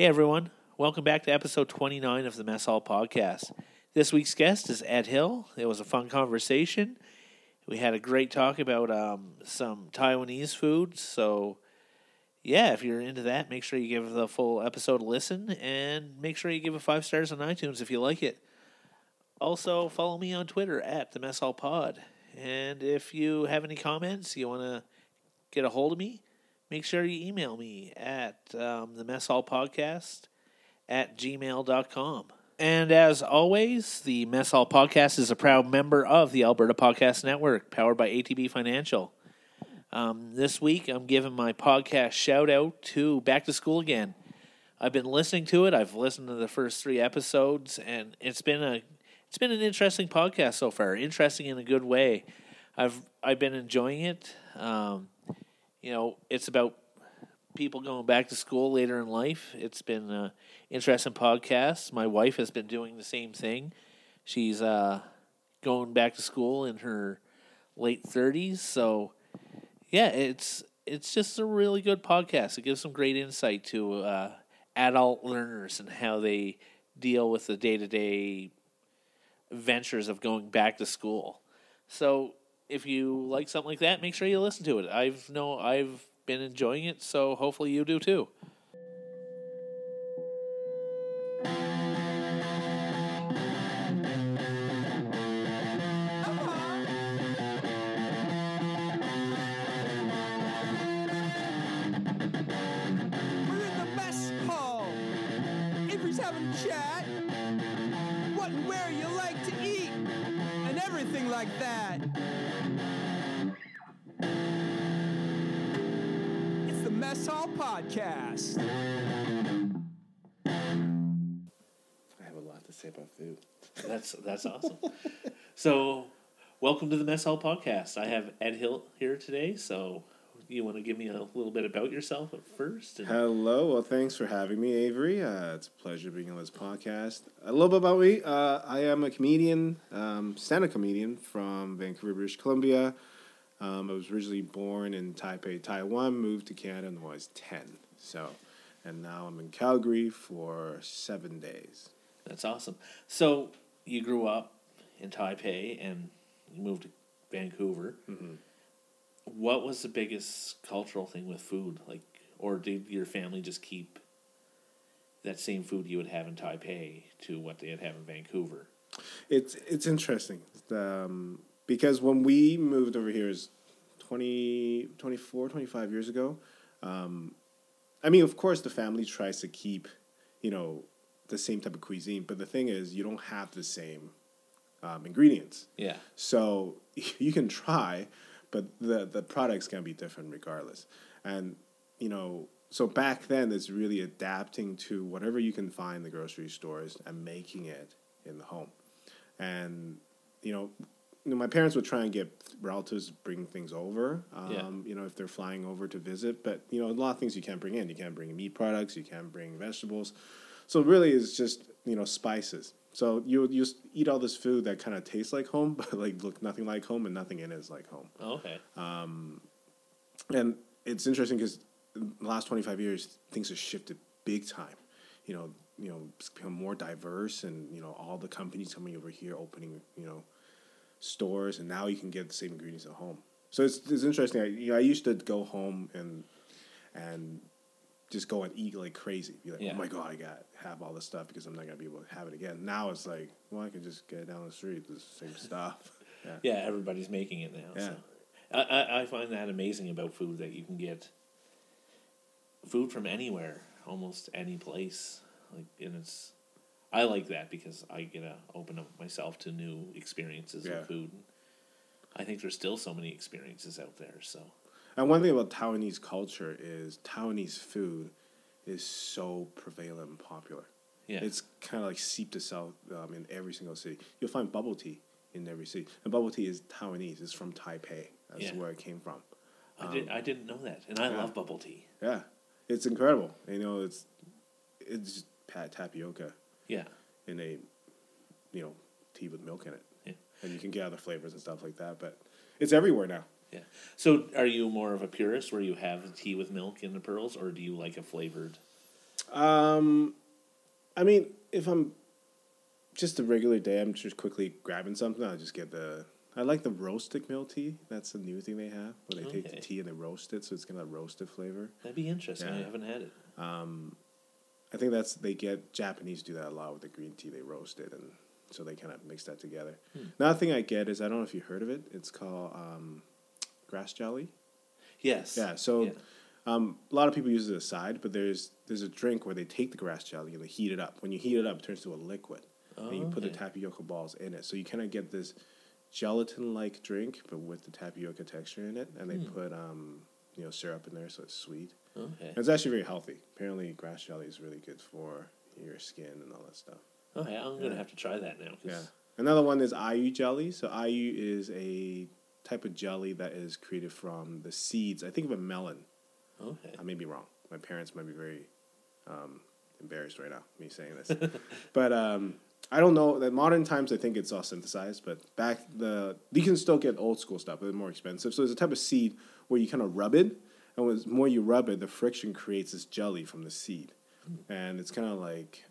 Hey everyone, welcome back to episode 29 of the Mess Hall Podcast. This week's guest is Ed Hill. It was a fun conversation. We had a great talk about some Taiwanese food, so yeah, if you're into that, make sure you give the full episode a listen, and make sure you give it 5 stars on iTunes if you like it. Also, follow me on Twitter at the Mess Hall Pod, and if you have any comments, you want to get a hold of me, make sure you email me at the Mess Hall Podcast at gmail.com. And as always, the Mess Hall Podcast is a proud member of the Alberta Podcast Network, powered by ATB Financial. This week, I'm giving my podcast shout-out to Back to School Again. I've been listening to it. I've listened to the first 3 episodes, and it's been an interesting podcast so far, interesting in a good way. I've been enjoying it. You know, it's about people going back to school later in life. It's been an interesting podcast. My wife has been doing the same thing. She's going back to school in her late 30s. So, yeah, it's just a really good podcast. It gives some great insight to adult learners and how they deal with the day-to-day ventures of going back to school. So, if you like something like that, make sure you listen to it. I've been enjoying it, so hopefully you do too. Podcast. I have a lot to say about food. That's awesome. So, welcome to the Mess Hall Podcast. I have Ed Hill here today. So, you want to give me a little bit about yourself at first? Hello. Well, thanks for having me, Avery. It's a pleasure being on this podcast. A little bit about me. I am a comedian, stand-up comedian from Vancouver, British Columbia. I was originally born in Taipei, Taiwan, moved to Canada when I was 10. So, and now I'm in Calgary for 7 days. That's awesome. So, you grew up in Taipei and you moved to Vancouver. Mm-hmm. What was the biggest cultural thing with food? Like, or did your family just keep that same food you would have in Taipei to what they would have in Vancouver? It's interesting. Because when we moved over here is 25 years ago. I mean, of course, the family tries to keep, you know, the same type of cuisine. But the thing is, you don't have the same ingredients. Yeah. So you can try, but the products can be different regardless. And, you know, so back then, it's really adapting to whatever you can find in the grocery stores and making it in the home. And, you know, my parents would try and get relatives to bring things over, you know, if they're flying over to visit. But, you know, a lot of things you can't bring in. You can't bring meat products. You can't bring vegetables. So really it's just, you know, spices. So you just eat all this food that kind of tastes like home, but, like, look nothing like home and nothing in it is like home. Okay. And it's interesting because in the last 25 years, things have shifted big time, you know, it's become more diverse and, you know, all the companies coming over here opening, you know, stores, and now you can get the same ingredients at home. So it's interesting. I used to go home and just go and eat like crazy. Be like, Oh my God, I got to have all this stuff because I'm not going to be able to have it again. Now it's like, well, I can just get down the street, the same stuff. Yeah, everybody's making it now. Yeah. So. I find that amazing about food, that you can get food from anywhere, almost any place. Like, and it's... I like that because I get to open up myself to new experiences of food. I think there's still so many experiences out there. So, and one thing about Taiwanese culture is Taiwanese food is so prevalent and popular. Yeah, it's kind of like seeped itself in every single city. You'll find bubble tea in every city, and bubble tea is Taiwanese. It's from Taipei. That's where it came from. I didn't know that, and I love bubble tea. Yeah, it's incredible. You know, it's tapioca. Yeah. In a, you know, tea with milk in it. Yeah. And you can get other flavors and stuff like that, but it's everywhere now. Yeah. So are you more of a purist where you have tea with milk in the pearls, or do you like a flavored I mean, if I'm just a regular day, I'm just quickly grabbing something. I'll just get the... I like the roasted milk tea. That's a new thing they have. Where they take the tea and they roast it, so it's got a roasted flavor. That'd be interesting. Yeah. I haven't had it. I think that's... They get... Japanese do that a lot with the green tea. They roast it, and so they kind of mix that together. Another thing I get is... I don't know if you heard of it. It's called grass jelly. Yes. Yeah, so... Yeah. A lot of people use it aside, but there's a drink where they take the grass jelly and they heat it up. When you heat it up, it turns to a liquid. And you put the tapioca balls in it. So you kind of get this gelatin-like drink, but with the tapioca texture in it. And they put syrup in there, so it's sweet. Okay. And it's actually very healthy. Apparently, grass jelly is really good for your skin and all that stuff. Okay, I'm going to have to try that now. Yeah. Another one is ayu jelly. So ayu is a type of jelly that is created from the seeds, I think, of a melon. Okay. I may be wrong. My parents might be very embarrassed right now, me saying this. But I don't know. In modern times, I think it's all synthesized. But back you can still get old school stuff, but it's more expensive. So there's a type of seed where you kind of rub it. And the more you rub it, the friction creates this jelly from the seed. And it's kind of like,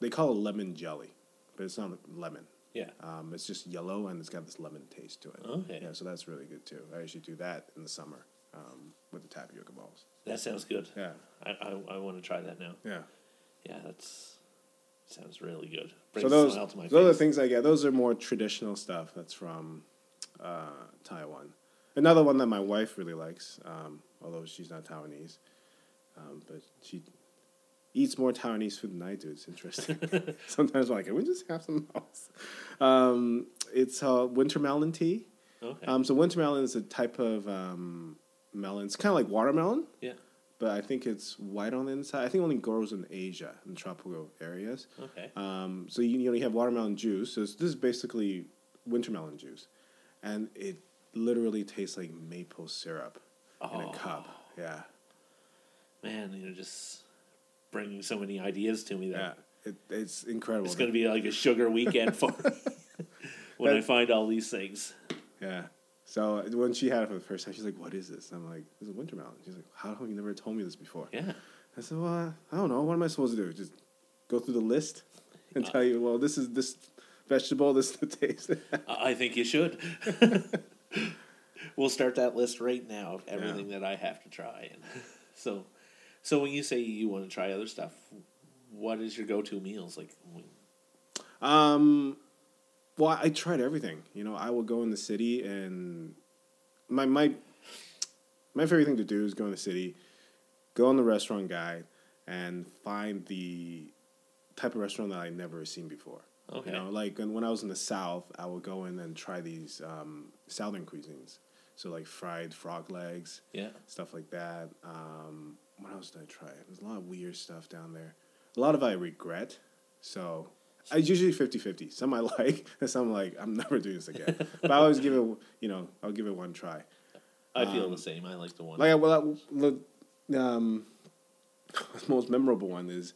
they call it lemon jelly. But it's not lemon. Yeah. It's just yellow, and it's got this lemon taste to it. Okay. Yeah, so that's really good, too. I usually do that in the summer. With the tapioca balls. That sounds good. Yeah. I want to try that now. Yeah. Yeah, sounds really good. Brings a smile to my face. Those are the things I get. Those are more traditional stuff that's from Taiwan. Another one that my wife really likes, although she's not Taiwanese, but she eats more Taiwanese food than I do. It's interesting. Sometimes I'm like, can we just have some else? It's winter melon tea. Okay. So winter melon is a type of... melon. It's kind of like watermelon. Yeah. But I think it's white on the inside. I think it only grows in Asia, in tropical areas. Okay. So you have watermelon juice. So this is basically winter melon juice. And it literally tastes like maple syrup in a cup. Yeah. Man, you're just bringing so many ideas to me that... Yeah. It's incredible. It's going to be like a sugar weekend for me when I find all these things. Yeah. So when she had it for the first time, she's like, what is this? And I'm like, this is a winter melon. She's like, how come you never told me this before? Yeah. I said, well, I don't know. What am I supposed to do? Just go through the list and tell you, well, this is this vegetable. This is the taste. I think you should. We'll start that list right now of everything that I have to try. And so when you say you want to try other stuff, what is your go-to meals? Like? Well, I tried everything. I will go in the city, and my favorite thing to do is go in the city, go on the restaurant guide, and find the type of restaurant that I've never seen before. Okay. Like when I was in the South, I would go in and try these Southern cuisines. So like fried frog legs, stuff like that. What else did I try? There's a lot of weird stuff down there. A lot of I regret, so... I usually 50-50. Some I like, and some I'm never doing this again. But I always give it, I'll give it one try. I feel the same. I like the one. The most memorable one is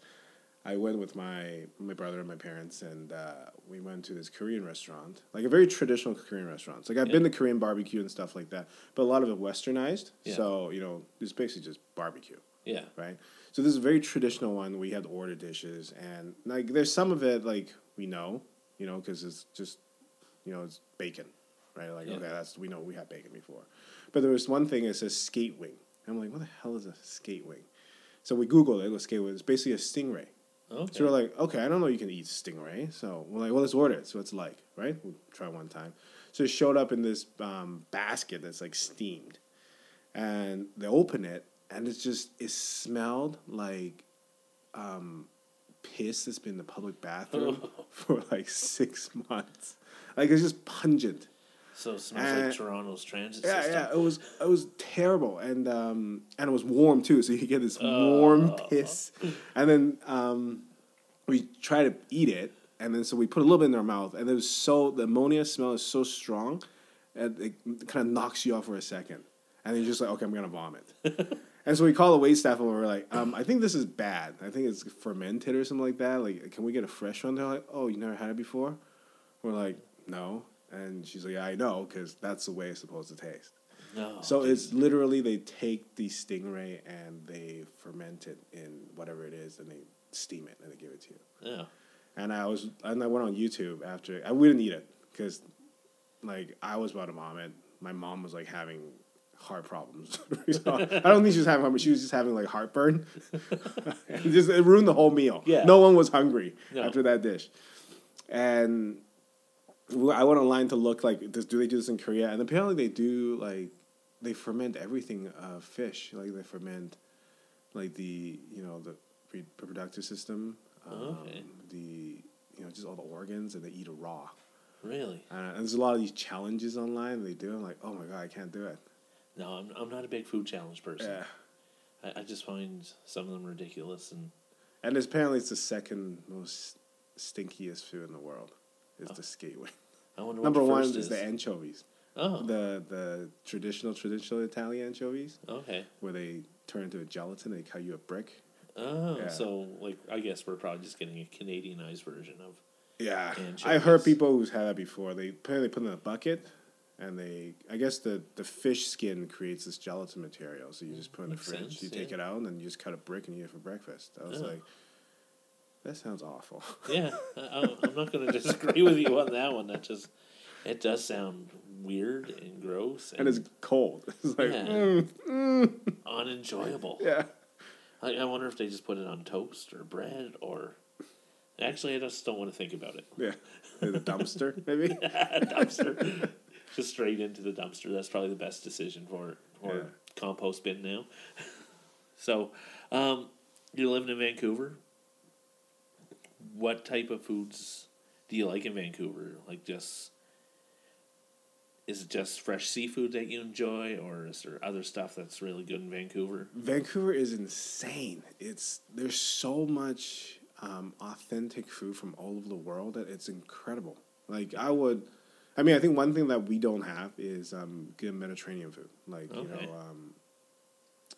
I went with my brother and my parents, and we went to this Korean restaurant, like a very traditional Korean restaurant. I've been to Korean barbecue and stuff like that, but a lot of it westernized. Yeah. So, it's basically just barbecue. Yeah. Right? So this is a very traditional one. We had to order dishes, and there's some of it we know, because it's just, it's bacon, right? Okay, we know we had bacon before. But there was one thing that says skate wing. And I'm like, what the hell is a skate wing? So we Googled it. It was skate wing. It's basically a stingray. Okay. So we're like, okay, I don't know you can eat stingray. So we're like, well, let's order it. So it's right? We'll try one time. So it showed up in this basket that's steamed, and they open it. And it smelled like piss that's been in the public bathroom for 6 months. It's just pungent. So it smells like Toronto's transit system. Yeah, it was terrible, and it was warm too. So you get this warm piss, and then we try to eat it, and then so we put a little bit in our mouth, and it was the ammonia smell is so strong, and it kind of knocks you off for a second, and then you're just like, okay, I'm gonna vomit. And so we call the waitstaff, and we're like, I think this is bad. I think it's fermented or something like that. Can we get a fresh one? They're like, oh, you never had it before? We're like, no. And she's like, yeah, I know, because that's the way it's supposed to taste. No. So it's literally they take the stingray and they ferment it in whatever it is and they steam it and they give it to you. Yeah. And I went on YouTube after. I wouldn't eat it because, like, I was about to vomit. My mom was, like, having heart problems. I don't think she was having heartburn. She was just having, like, heartburn. It ruined the whole meal. Yeah. No one was hungry after that dish. And I went online to look, like, do they do this in Korea? And apparently they do, like, they ferment everything of fish. Like, they ferment, like, the reproductive system. Just all the organs, and they eat it raw. Really? And there's a lot of these challenges online they do. I'm like, oh my God, I can't do it. No, I'm not a big food challenge person. Yeah. I just find some of them ridiculous. And apparently it's the second most stinkiest food in the world is the skate wing. I wonder what Number the first one is the anchovies. Oh. The traditional Italian anchovies. Okay. Where they turn into a gelatin and they cut you a brick. Oh, yeah. So, like, I guess we're probably just getting a Canadianized version of anchovies. I heard people who've had that before. They apparently put it in a bucket, and I guess the fish skin creates this gelatin material. So you just put it in the fridge, you take it out, and then you just cut a brick and eat it for breakfast. I was like, that sounds awful. Yeah, I'm not going to disagree with you on that one. It does sound weird and gross. And it's cold. It's like, unenjoyable. Yeah. I wonder if they just put it on toast or bread or... Actually, I just don't want to think about it. Yeah. The dumpster, maybe? Dumpster. Just straight into the dumpster. That's probably the best decision for it. Or compost bin now. So, you're living in Vancouver. What type of foods do you like in Vancouver? Like, just... Is it just fresh seafood that you enjoy, or is there other stuff that's really good in Vancouver? Vancouver is insane. There's so much authentic food from all over the world that it's incredible. Like, I think one thing that we don't have is good Mediterranean food. Like,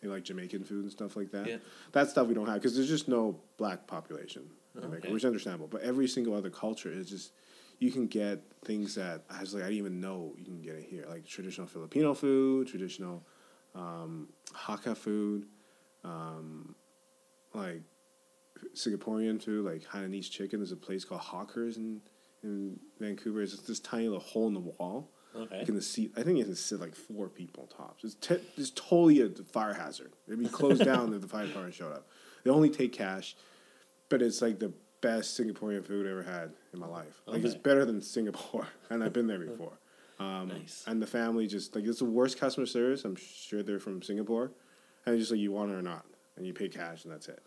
like Jamaican food and stuff like that. Yeah. That stuff we don't have because there's just no black population in Vancouver, which is understandable. But every single other culture is just... You can get things that I didn't even know you can get it here, like traditional Filipino food, traditional Hakka food, like Singaporean food, like Hainanese chicken. There's a place called Hawkers in Vancouver. It's just this tiny little hole in the wall. Okay. I think you can sit like 4 people tops. It's totally a fire hazard. It'd be closed down if the fire department showed up. They only take cash, but it's like the best Singaporean food I ever had in my life. Like, it's better than Singapore, and I've been there before. Nice. And the family just, like, it's the worst customer service. I'm sure they're from Singapore. And it's just like, you want it or not. And you pay cash, and that's it.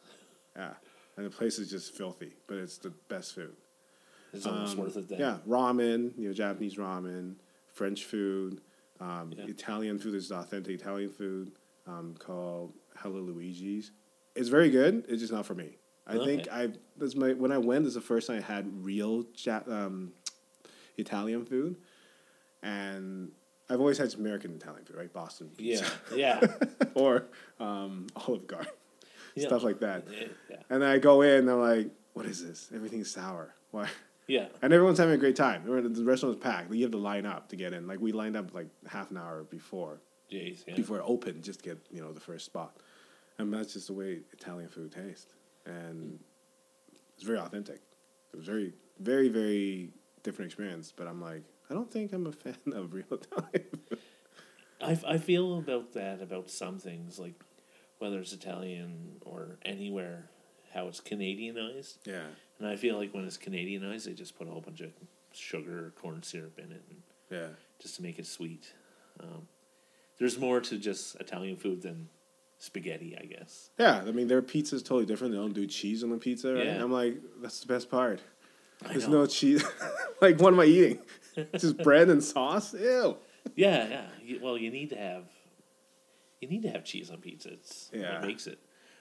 Yeah. And the place is just filthy, but it's the best food. It's almost worth it then. Yeah. Ramen, Japanese ramen, French food, Italian food. There's authentic Italian food called Hello Luigi's. It's very good. It's just not for me. When I went, this is the first time I had real Italian food, and I've always had American Italian food, right? Boston Pizza, or Olive Garden, stuff like that. Yeah. And then I go in, and I'm like, "What is this? Everything's sour. Why?" Yeah. And everyone's having a great time. The restaurant was packed. You have to line up to get in. Like, we lined up like half an hour before it opened, just to get the first spot. And that's just the way Italian food tastes. And it's very authentic. It was very, very, very different experience. But I'm like, I don't think I'm a fan of real Italian food. I feel about that, about some things, like whether it's Italian or anywhere, how it's Canadianized. Yeah. And I feel like when it's Canadianized, they just put a whole bunch of sugar or corn syrup in it. And just to make it sweet. There's more to just Italian food than... spaghetti, I guess. Yeah, I mean, their pizza is totally different. They don't do cheese on the pizza, right? Yeah. I'm like, that's the best part. There's no cheese. Like, what am I eating? Just bread and sauce? Ew. Yeah. Well, you need to have cheese on pizza. It makes it.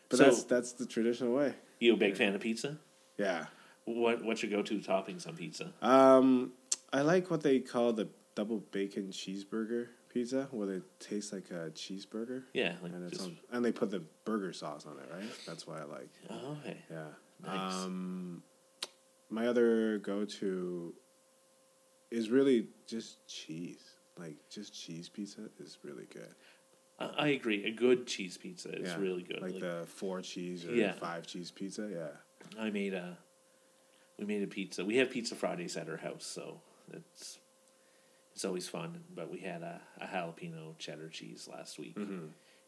But so, that's the traditional way. You a big fan of pizza? Yeah. What's your go-to toppings on pizza? I like what they call the double bacon cheeseburger. Pizza where they taste like a cheeseburger. Yeah, like, and and they put the burger sauce on it, right? That's why I like. Oh, okay. Yeah. Nice. My other go-to is really just cheese. like just cheese pizza is really good. I agree. A good cheese pizza is really good. Like the 4 cheese or 5 cheese pizza, yeah. We made a pizza. We have Pizza Fridays at our house, so it's always fun. But we had a jalapeno cheddar cheese last week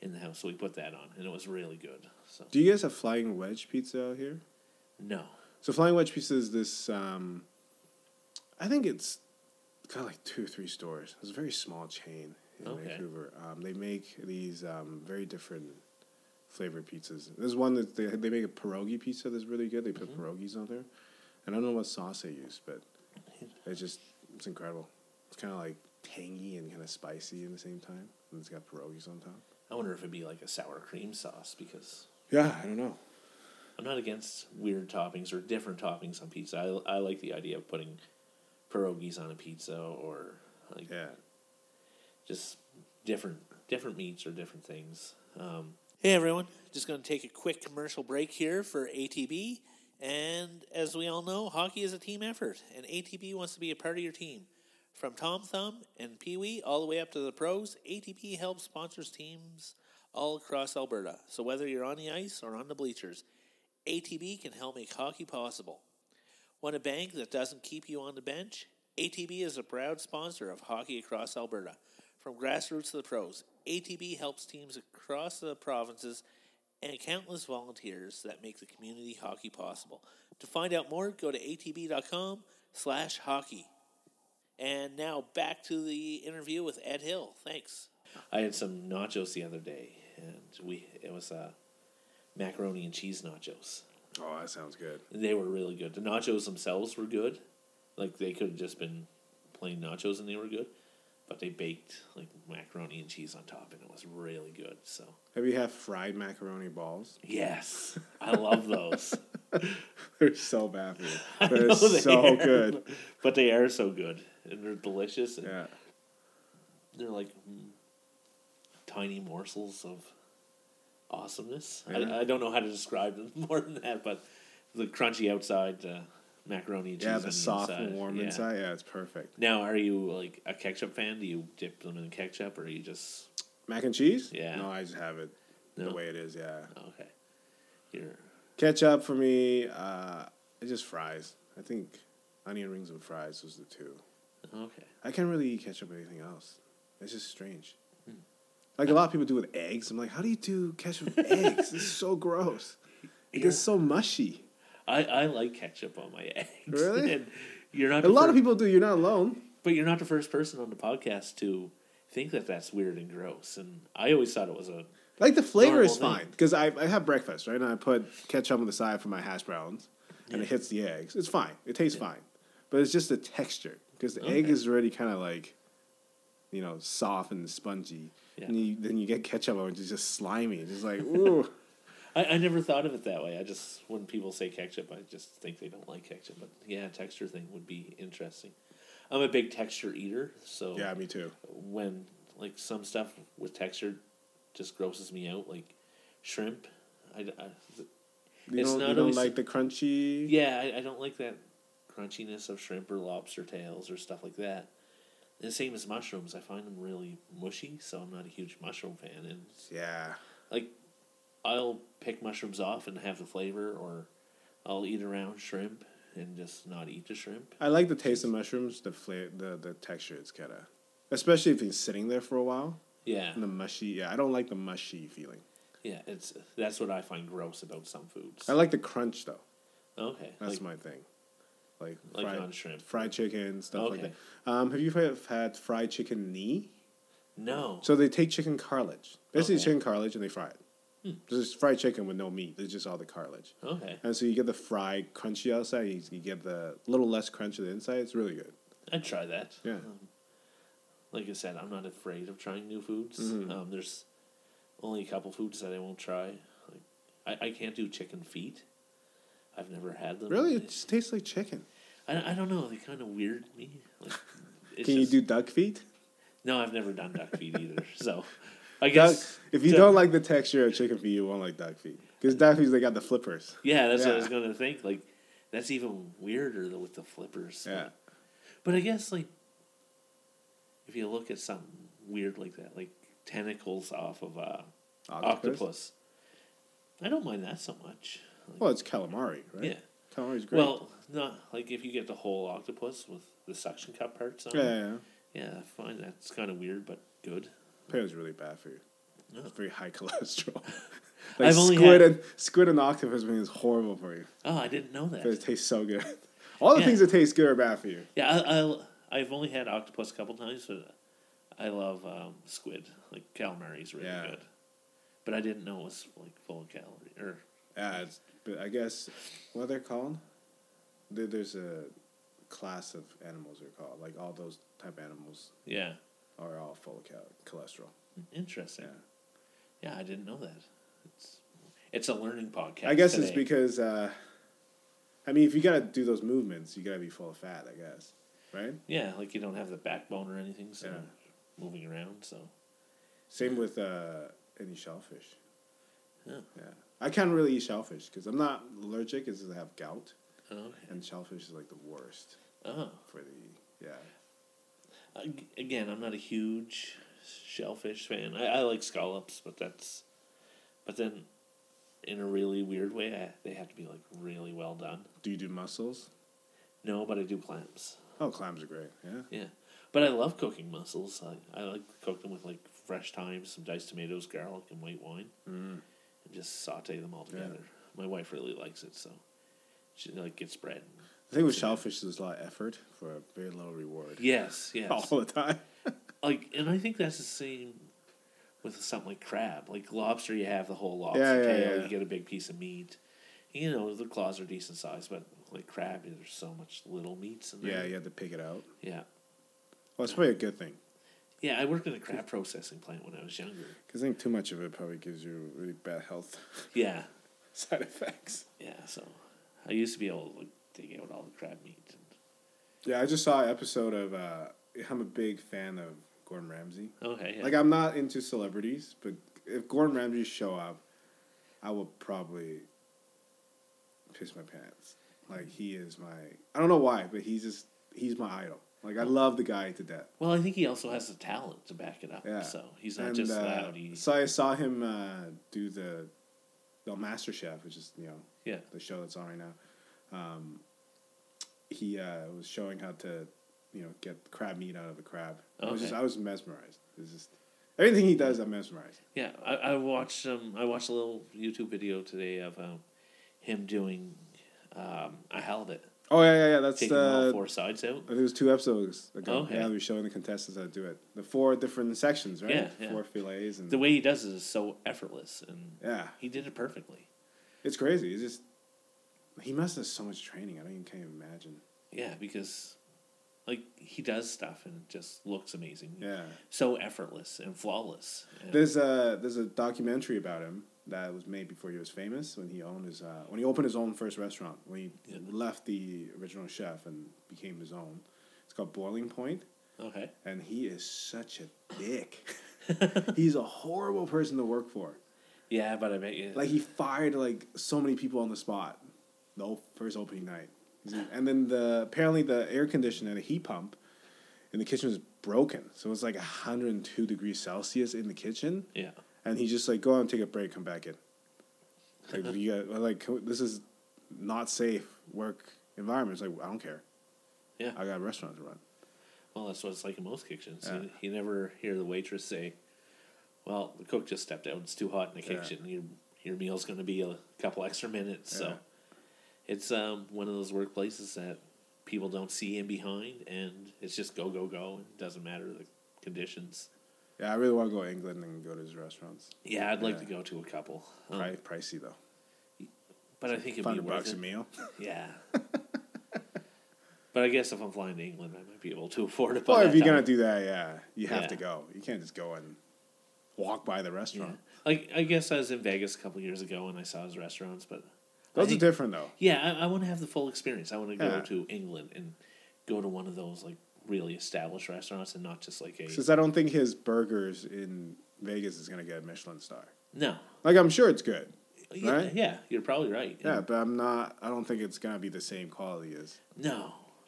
in the house, so we put that on, and it was really good. So. Do you guys have Flying Wedge pizza out here? No. So Flying Wedge pizza is this, I think it's got like 2 or 3 stores. It's a very small chain in Vancouver. They make these very different flavored pizzas. There's one that they make a pierogi pizza that's really good. They put pierogies on there. And I don't know what sauce they use, but it's incredible. It's kind of like tangy and kind of spicy at the same time. And it's got pierogies on top. I wonder if it'd be like a sour cream sauce because... Yeah, I don't know. I'm not against weird toppings or different toppings on pizza. I like the idea of putting pierogies on a pizza or like just different meats or different things. Hey everyone, just going to take a quick commercial break here for ATB. And as we all know, hockey is a team effort, and ATB wants to be a part of your team. From Tom Thumb and Pee Wee all the way up to the pros, ATB helps sponsors teams all across Alberta. So whether you're on the ice or on the bleachers, ATB can help make hockey possible. Want a bank that doesn't keep you on the bench? ATB is a proud sponsor of hockey across Alberta. From grassroots to the pros, ATB helps teams across the provinces and countless volunteers that make the community hockey possible. To find out more, go to atb.com/hockey. And now back to the interview with Ed Hill. Thanks. I had some nachos the other day, and it was macaroni and cheese nachos. Oh, that sounds good. They were really good. The nachos themselves were good. Like, they could have just been plain nachos and they were good. But they baked, like, macaroni and cheese on top, and it was really good. So, have you had fried macaroni balls? Yes. I love those. They're so baffling. They're so good. But they are so good. And they're delicious. And they're, like, tiny morsels of... awesomeness. Yeah. I don't know how to describe them more than that, but the crunchy outside macaroni and cheese on the soft inside. And warm inside. Yeah, it's perfect. Now, are you like a ketchup fan? Do you dip them in ketchup, or are you just... Mac and cheese? Yeah. No, I just have it the way it is, yeah. Okay. Ketchup for me, it's just fries. I think onion rings and fries was the 2. Okay. I can't really eat ketchup or anything else. It's just strange. Like, a lot of people do with eggs. I'm like, how do you do ketchup with eggs? It's so gross. It gets so mushy. I like ketchup on my eggs. Really? And you're not. A lot of people do. You're not alone. But you're not the first person on the podcast to think that that's weird and gross. And I always thought it was a... Like, the flavor is fine. Because I have breakfast, right? And I put ketchup on the side for my hash browns. And it hits the eggs. It's fine. It tastes fine. But it's just the texture. Because the egg is already kind of like... you know, soft and spongy. Yeah. And then you get ketchup on it, it's just slimy. It's just like, ooh. I never thought of it that way. I just, when people say ketchup, I just think they don't like ketchup. But yeah, texture thing would be interesting. I'm a big texture eater, so... Yeah, me too. When, like, some stuff with texture just grosses me out, like shrimp. You don't like the crunchy... Yeah, I don't like that crunchiness of shrimp or lobster tails or stuff like that. The same as mushrooms. I find them really mushy, so I'm not a huge mushroom fan. And like, I'll pick mushrooms off and have the flavor, or I'll eat around shrimp and just not eat the shrimp. I like the taste of mushrooms, the flavor, the texture. It's kind of... Especially if it's sitting there for a while. Yeah. And the mushy... Yeah, I don't like the mushy feeling. Yeah, that's what I find gross about some foods. I like the crunch, though. Okay. That's my thing. Like fried, on shrimp. Fried chicken, stuff like that. Have you had fried chicken knee? No. So they take chicken cartilage. Basically chicken cartilage and they fry it. It's fried chicken with no meat. It's just all the cartilage. Okay. And so you get the fried crunchy outside. You get the little less crunchy on the inside. It's really good. I'd try that. Yeah. Like I said, I'm not afraid of trying new foods. There's only a couple foods that I won't try. Like, I can't do chicken feet. I've never had them. Really? It just tastes like chicken. I don't know. They kind of weird me. Like, Can you do duck feet? No, I've never done duck feet either. So, I guess... If you don't like the texture of chicken feet, you won't like duck feet. Because duck feet, they got the flippers. Yeah, that's what I was going to think. Like, that's even weirder with the flippers. Yeah. But I guess, like, if you look at something weird like that, like tentacles off of a octopus, I don't mind that so much. Like, well, it's calamari, right? Yeah. Calamari's great. Well, no, like if you get the whole octopus with the suction cup parts on it. Yeah, fine. That's kind of weird, but good. Pear's really bad for you. No. It's very high cholesterol. Like I've only squid had... and squid and octopus meat is horrible for you. Oh, I didn't know that. But it tastes so good. All the things that taste good are bad for you. Yeah, I've only had octopus a couple times, but I love squid. Like calamari is really good, but I didn't know it was like full of calories. Or it's, but I guess what they're called. There's a class of animals they're called. Like all those type animals. Yeah. Are all full of cholesterol. Interesting. Yeah, I didn't know that. It's a learning podcast. I guess today. It's because, I mean, if you got to do those movements, you got to be full of fat, I guess, right? Yeah, like you don't have the backbone or anything, so moving around. So same with any shellfish. Yeah, I can't really eat shellfish because I'm not allergic. It's because I have gout, and shellfish is like the worst. For the Again, I'm not a huge shellfish fan. I like scallops, but that's. But then, in a really weird way, they have to be like really well done. Do you do mussels? No, but I do clams. Oh, clams are great. Yeah. Yeah, but I love cooking mussels. I like to cook them with like fresh thyme, some diced tomatoes, garlic, and white wine, and just saute them all together. Yeah. My wife really likes it, so she like gets bread. The thing with shellfish is there's a lot of effort for a very low reward. Yes. All the time. Like, and I think that's the same. With something like crab. Like lobster, you have the whole lobster tail. You get a big piece of meat. You know, the claws are decent size, but like crab, there's so much little meats in there. Yeah, you have to pick it out. Yeah. Well, it's probably a good thing. Yeah, I worked in a crab processing plant when I was younger. Because I think too much of it probably gives you really bad health. Yeah. Side effects. Yeah, so I used to be able to like, dig out all the crab meat. And... Yeah, I just saw an episode of... I'm a big fan of... Gordon Ramsay. Okay. Yeah. Like I'm not into celebrities, but if Gordon Ramsay show up, I will probably piss my pants. Like he is I don't know why, but he's my idol. Like I love the guy to death. Well, I think he also has the talent to back it up. Yeah. So he's not just loud. So I saw him do the MasterChef, which is the show that's on right now. He was showing how to. Get crab meat out of a crab. Okay. I was mesmerized. It's just everything he does, I'm mesmerized. Yeah, I watched a little YouTube video today of him doing a halibut. Oh yeah. That's taking all four sides out. I think it was 2 episodes ago. Okay. Yeah, we were showing the contestants how to do it. The 4 different sections, right? Yeah. 4 fillets, and the way he does it is so effortless, and he did it perfectly. It's crazy. It's just he must have so much training. I can't even imagine. Yeah, because. Like, he does stuff and it just looks amazing. Yeah. So effortless and flawless. And there's a documentary about him that was made before he was famous when he owned his... when he opened his own first restaurant, when he left the original chef and became his own. It's called Boiling Point. Okay. And he is such a dick. He's a horrible person to work for. Yeah, but I bet you... Like, he fired, so many people on the spot. The first opening night. And then apparently the air conditioner and the heat pump in the kitchen was broken. So it was 102 degrees Celsius in the kitchen. Yeah. And he just go out and take a break, come back in. Like, this is not safe work environment. It's I don't care. Yeah. I got a restaurant to run. Well, that's what it's like in most kitchens. Yeah. You never hear the waitress say, well, the cook just stepped out. It's too hot in the kitchen. Yeah. Your meal's going to be a couple extra minutes. Yeah. So. It's one of those workplaces that people don't see in behind, and it's just go, go, go. It doesn't matter the conditions. Yeah, I really want to go to England and go to his restaurants. Yeah, I'd like to go to a couple. Pricey, though. But I think it'd be worth it. $100 a meal? Yeah. But I guess if I'm flying to England, I might be able to afford it. Well, if you're going to do that, you have to go. You can't just go and walk by the restaurant. Yeah. I guess I was in Vegas a couple years ago, and I saw his restaurants, but... Those are different, though. Yeah, I want to have the full experience. I want to go to England and go to one of those, really established restaurants and not just, Because I don't think his burgers in Vegas is going to get a Michelin star. No. I'm sure it's good, right? Yeah, you're probably right. Yeah, but I don't think it's going to be the same quality as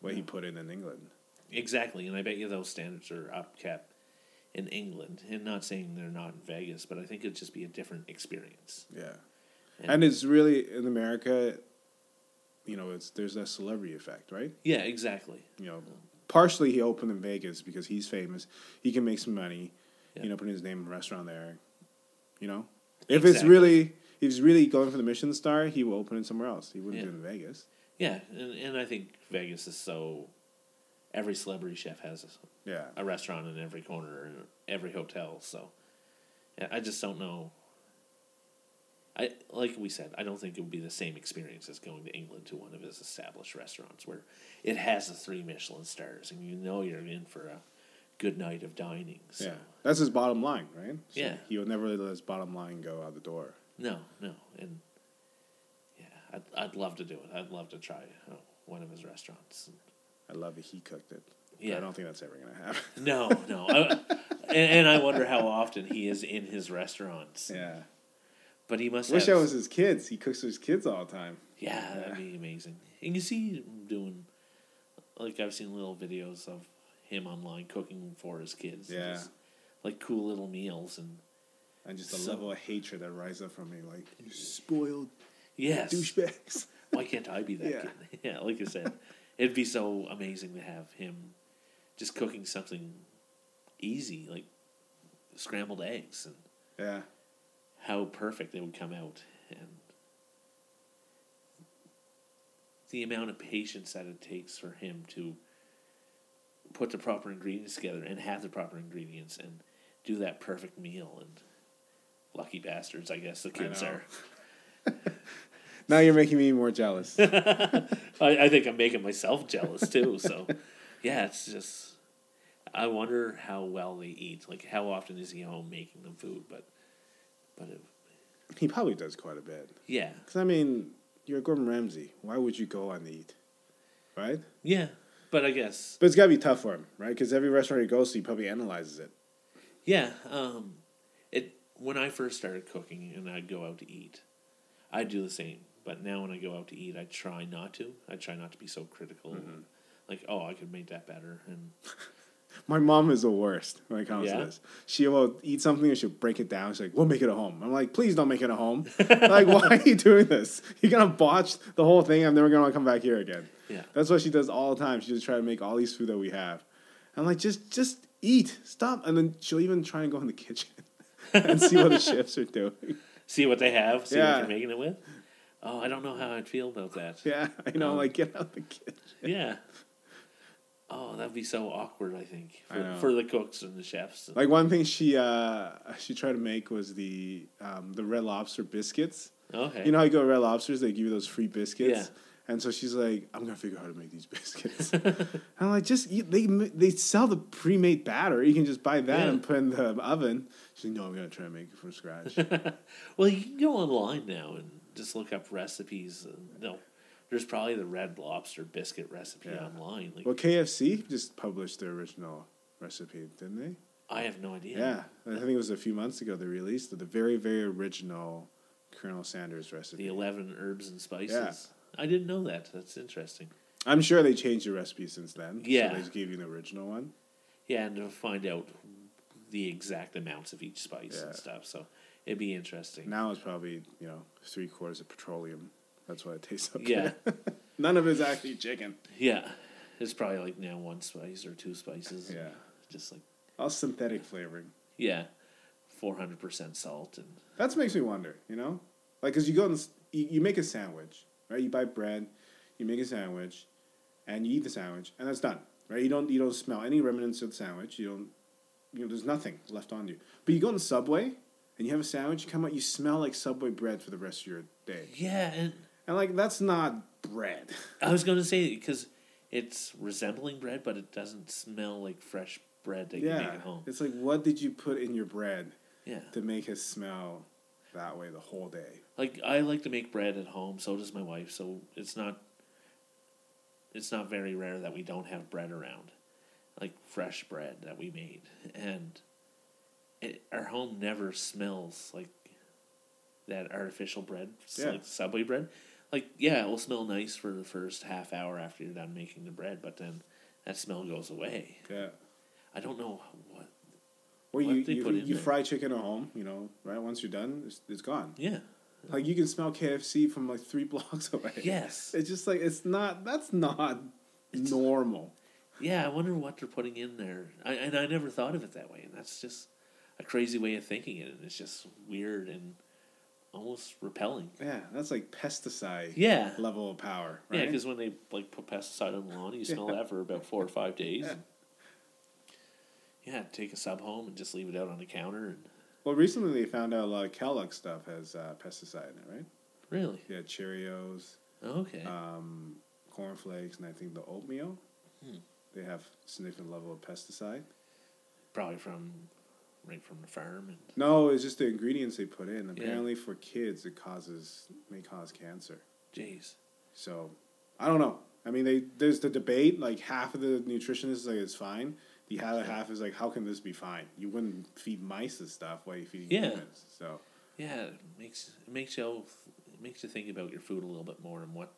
what he put in England. Exactly, and I bet you those standards are up kept in England. And not saying they're not in Vegas, but I think it'd just be a different experience. Yeah. And it's really, in America, you know, it's there's that celebrity effect, right? Yeah, exactly. You know, partially he opened in Vegas because he's famous. He can make some money. Yeah. You know, putting his name in a restaurant there, you know? If it's really, if he's really going for the Michelin star, he will open it somewhere else. He wouldn't do it in Vegas. Yeah, and I think Vegas is so... Every celebrity chef has a restaurant in every corner, in every hotel. So, I just don't know. Like we said, I don't think it would be the same experience as going to England to one of his established restaurants where it has the 3 Michelin stars, and you know you're in for a good night of dining. So. Yeah, that's his bottom line, right? So yeah, he would never let his bottom line go out the door. No, and yeah, I'd love to do it. I'd love to try one of his restaurants. I love that he cooked it. Yeah. I don't think that's ever going to happen. No. And I wonder how often he is in his restaurants. Yeah. But he must wish I was his kids. He cooks for his kids all the time. Yeah, that'd be amazing. And you see him doing, like I've seen little videos of him online cooking for his kids. Yeah. Just, like cool little meals. And just the level of hatred that rises up from me. Like, you spoiled douchebags. Why can't I be that kid? Yeah, like I said. It'd be so amazing to have him just cooking something easy, like scrambled eggs, and how perfect they would come out, and the amount of patience that it takes for him to put the proper ingredients together and have the proper ingredients and do that perfect meal. And lucky bastards, I guess the kids are. Now you're making me more jealous. I think I'm making myself jealous, too. So, yeah, it's just... I wonder how well they eat. Like, how often is he home making them food? But he probably does quite a bit. Yeah. Because, I mean, you're Gordon Ramsay. Why would you go on the eat? Right? Yeah, but I guess... But it's got to be tough for him, right? Because every restaurant he goes to, he probably analyzes it. Yeah. When I first started cooking and I'd go out to eat, I'd do the same. But now when I go out to eat, I try not to. I try not to be so critical. Mm-hmm. Like, I could make that better. And my mom is the worst when it comes to this. She will eat something and she'll break it down. She's like, we'll make it at home. I'm like, please don't make it at home. Like, why are you doing this? You're going to botch the whole thing. I'm never going to come back here again. Yeah. That's what she does all the time. She just tries to make all these food that we have. I'm like, just eat. Stop. And then she'll even try and go in the kitchen and see what the chefs are doing. See what they have? See what they're making it with? Oh, I don't know how I'd feel about that. Yeah, I know. Like, get out the kitchen. Yeah. Oh, that'd be so awkward, I think, for the cooks and the chefs. Like, one thing she tried to make was the Red Lobster biscuits. Okay. You know how you go to Red Lobsters, they give you those free biscuits? Yeah. And so she's like, I'm going to figure out how to make these biscuits. And I'm like, just eat. They sell the pre-made batter. You can just buy that and put in the oven. She's like, no, I'm going to try to make it from scratch. Well, you can go online now and just look up recipes. No, there's probably the Red Lobster biscuit recipe online. Like, well, KFC just published their original recipe, didn't they? I have no idea. Yeah. I think it was a few months ago they released the very, very original Colonel Sanders recipe. The 11 herbs and spices. Yeah. I didn't know that. That's interesting. I'm sure they changed the recipe since then. Yeah. So they just gave you the original one. Yeah, and to find out the exact amounts of each spice and stuff. So it'd be interesting. Now it's probably, 3/4 of petroleum. That's why it tastes so good. Yeah. None of it's actually chicken. Yeah. It's probably like now 1 spice or 2 spices. Yeah. Just like... all synthetic flavoring. Yeah. 400% salt. And that makes me wonder, Like, because you go and you make a sandwich... Right, you buy bread, you make a sandwich, and you eat the sandwich, and that's done. Right, you don't smell any remnants of the sandwich. You don't, there's nothing left on you. But you go on the Subway and you have a sandwich. You come out, you smell like Subway bread for the rest of your day. Yeah, and like that's not bread. I was going to say because it's resembling bread, but it doesn't smell like fresh bread that you make at home. It's like what did you put in your bread? To make it smell that way the whole day. Like, I like to make bread at home, so does my wife, so it's not very rare that we don't have bread around, like fresh bread that we made, and our home never smells like that artificial bread, like Subway bread. Like, it will smell nice for the first half hour after you're done making the bread, but then that smell goes away. Yeah. I don't know what. Or you fry chicken at home, you know, right? Once you're done, it's gone. Yeah. Like, you can smell KFC from, like, 3 blocks away. Yes. It's just, like, it's not normal. Yeah, I wonder what they're putting in there. I never thought of it that way, and that's just a crazy way of thinking it, and it's just weird and almost repelling. Yeah, that's, like, pesticide level of power, right? Yeah, because when they, like, put pesticide on the lawn, you smell that for about 4 or 5 days. Yeah. Yeah, take a sub home and just leave it out on the counter. And... Well, recently they found out a lot of Kellogg's stuff has pesticide in it, right? Really? Yeah, Cheerios. Oh, okay. Corn Flakes, and I think the oatmeal. Hmm. They have significant level of pesticide. Probably from the farm. And... No, it's just the ingredients they put in. Apparently, for kids, it may cause cancer. Jeez. So, I don't know. I mean, there's the debate. Like, half of the nutritionists like it's fine. The other half is like, how can this be fine? You wouldn't feed mice this stuff. Why are you feeding humans? So it makes you think about your food a little bit more and what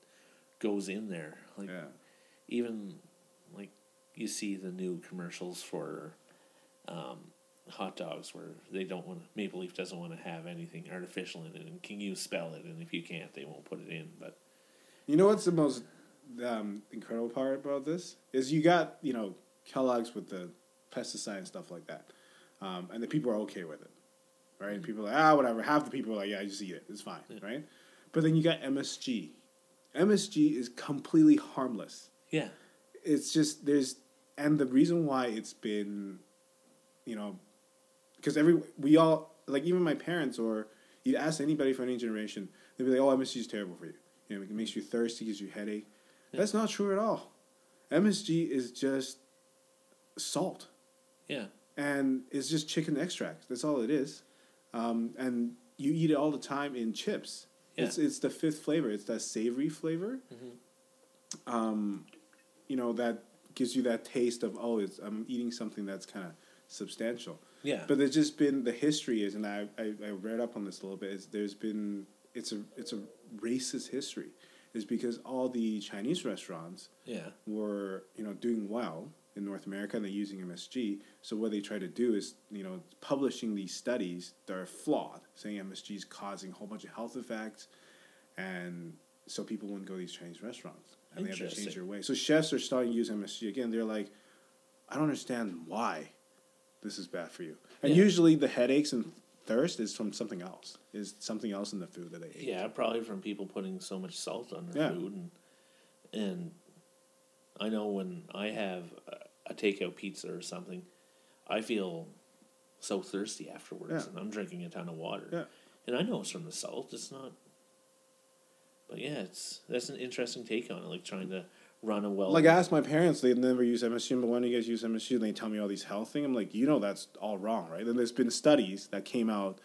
goes in there. Like even like you see the new commercials for hot dogs where they don't want Maple Leaf doesn't want to have anything artificial in it, and can you spell it? And if you can't, they won't put it in. But you know what's the most incredible part about this is you got Kellogg's with the pesticide and stuff like that. And the people are okay with it, right? Mm-hmm. And people are like, whatever. Half the people are like, yeah, just eat it. It's fine, right? But then you got MSG. MSG is completely harmless. Yeah. It's just and the reason why it's been, because even my parents or you'd ask anybody from any generation, they'd be like, oh, MSG is terrible for you. It makes you thirsty, gives you a headache. Yeah. That's not true at all. MSG is just salt, and it's just chicken extract. That's all it is, and you eat it all the time in chips. Yeah. It's the 5th flavor. It's that savory flavor, that gives you that taste of I'm eating something that's kind of substantial. Yeah, but there's just been the history is, and I read up on this a little bit. It's a racist history, is because all the Chinese restaurants were doing well in North America, and they're using MSG. So what they try to do is, publishing these studies that are flawed, saying MSG is causing a whole bunch of health effects, and so people wouldn't go to these Chinese restaurants, and they have to change their way. So chefs are starting to use MSG again. They're like, I don't understand why this is bad for you. And usually the headaches and thirst is from something else. Is something else in the food that they ate. Yeah, probably from people putting so much salt on their food, and I know when I have a takeout pizza or something, I feel so thirsty afterwards, and I'm drinking a ton of water. Yeah. And I know it's from the salt. It's not... But that's an interesting take on it, like trying to run a well... Like I asked my parents, they never use MSG, but when you guys use MSG, and they tell me all these health things, I'm like, that's all wrong, right? And there's been studies that came out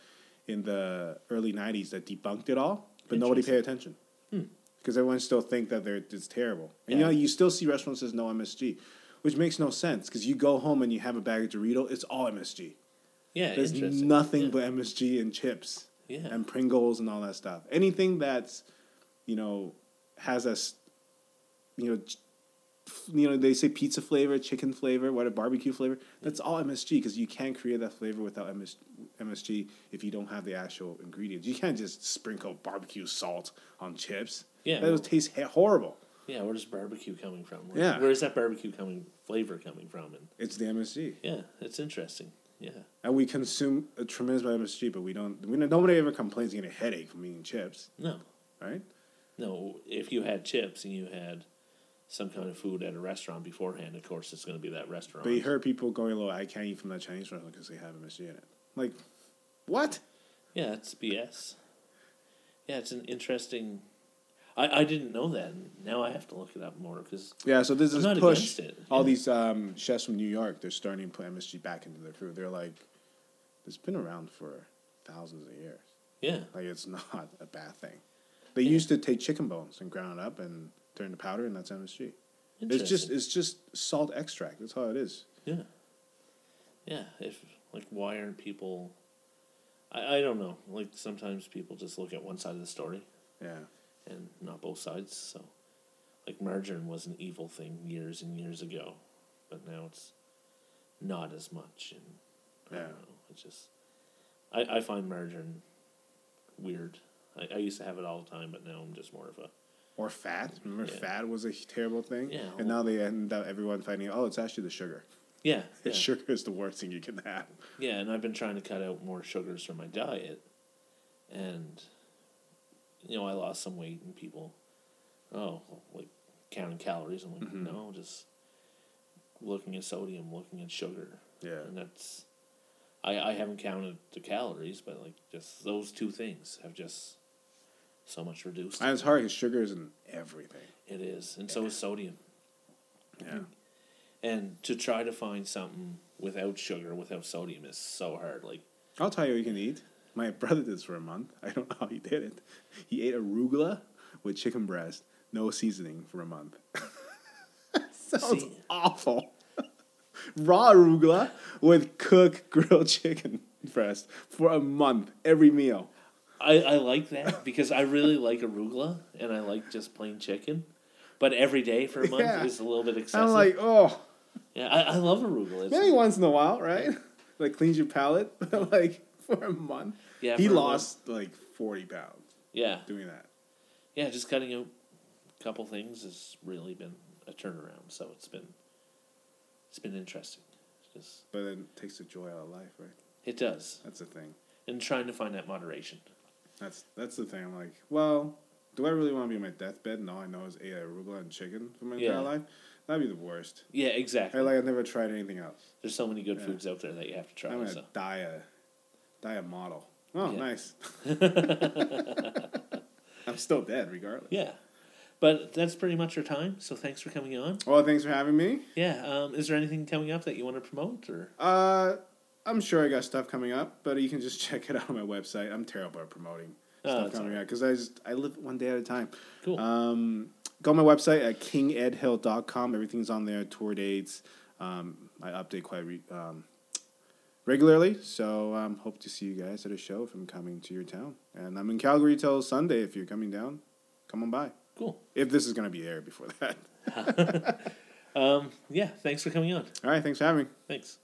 in the early 90s that debunked it all, but nobody paid attention. Hmm. Because everyone still think that it's terrible. And you still see restaurants that says no MSG, which makes no sense. Because you go home and you have a bag of Dorito, it's all MSG. Yeah, there's nothing but MSG and chips and Pringles and all that stuff. Anything that's, has a, they say pizza flavor, chicken flavor, barbecue flavor. That's all MSG, because you can't create that flavor without MSG if you don't have the actual ingredients. You can't just sprinkle barbecue salt on chips. Yeah, that would taste horrible. Yeah, where does barbecue coming from? Where is that barbecue flavor coming from? And it's the MSG. Yeah, it's interesting. Yeah, and we consume a tremendous amount of MSG, but nobody ever complains getting a headache from eating chips. No, right? No, if you had chips and you had some kind of food at a restaurant beforehand, of course it's going to be that restaurant. But you heard people going, I can't eat from that Chinese restaurant because they have MSG in it. Like, what? Yeah, it's BS. Yeah, it's an interesting. I didn't know that. Now I have to look it up more because so this is pushed. All these chefs from New York, they're starting to put MSG back into their food. They're like, it's been around for thousands of years. Yeah, like it's not a bad thing. They used to take chicken bones and ground it up and turn to powder, and that's MSG. It's just salt extract. That's how it is. Yeah, yeah. Why aren't people? I don't know. Like sometimes people just look at one side of the story. Yeah. And not both sides. So, margarine was an evil thing years and years ago. but now it's not as much. And I don't know. It's just I find margarine weird. I used to have it all the time, but now I'm just more of a... Or fat. Remember fat was a terrible thing? Yeah. And now they end up everyone finding, oh, it's actually the sugar. Yeah. The sugar is the worst thing you can have. Yeah, and I've been trying to cut out more sugars from my diet. And, you know, I lost some weight and people, oh, like counting calories. I'm like, no, just looking at sodium, looking at sugar. Yeah. And that's... I haven't counted the calories, but like just those two things have just so much reduced. And it's hard because sugar is in everything. It is, and so is sodium. Yeah. And to try to find something without sugar, without sodium, is so hard. Like I'll tell you what you can eat. My brother did this for a month. I don't know how he did it. He ate arugula with chicken breast, no seasoning, for a month. That sounds awful. Raw arugula with cooked grilled chicken breast for a month, every meal. I like that because I really like arugula and I like just plain chicken. But every day for a month is a little bit excessive. I'm like, oh. Yeah, I love arugula. Maybe once in a while, right? Like cleans your palate, but like for a month. Yeah, he lost like 40 pounds. Yeah. Doing that. Yeah, just cutting out a couple things has really been a turnaround. So it's been interesting. But then it takes the joy out of life, right? It does. That's the thing. And trying to find that moderation. That's the thing. I'm like, well, do I really want to be on my deathbed and all I know is ate arugula and chicken for my entire life? That'd be the worst. Yeah, exactly. I've never tried anything else. There's so many good foods out there that you have to try. I'm going to die a model. Oh, nice. I'm still dead regardless. Yeah. But that's pretty much our time, so thanks for coming on. Well, thanks for having me. Yeah, is there anything coming up that you want to promote? Or I'm sure I got stuff coming up, but you can just check it out on my website. I'm terrible at promoting stuff coming out because I live one day at a time. Cool. Go on my website at kingedhill.com. Everything's on there, tour dates. I update quite regularly, so hope to see you guys at a show if I'm coming to your town. And I'm in Calgary till Sunday. If you're coming down, come on by. Cool. If this is going to be aired before that. Yeah, thanks for coming on. All right, thanks for having me. Thanks.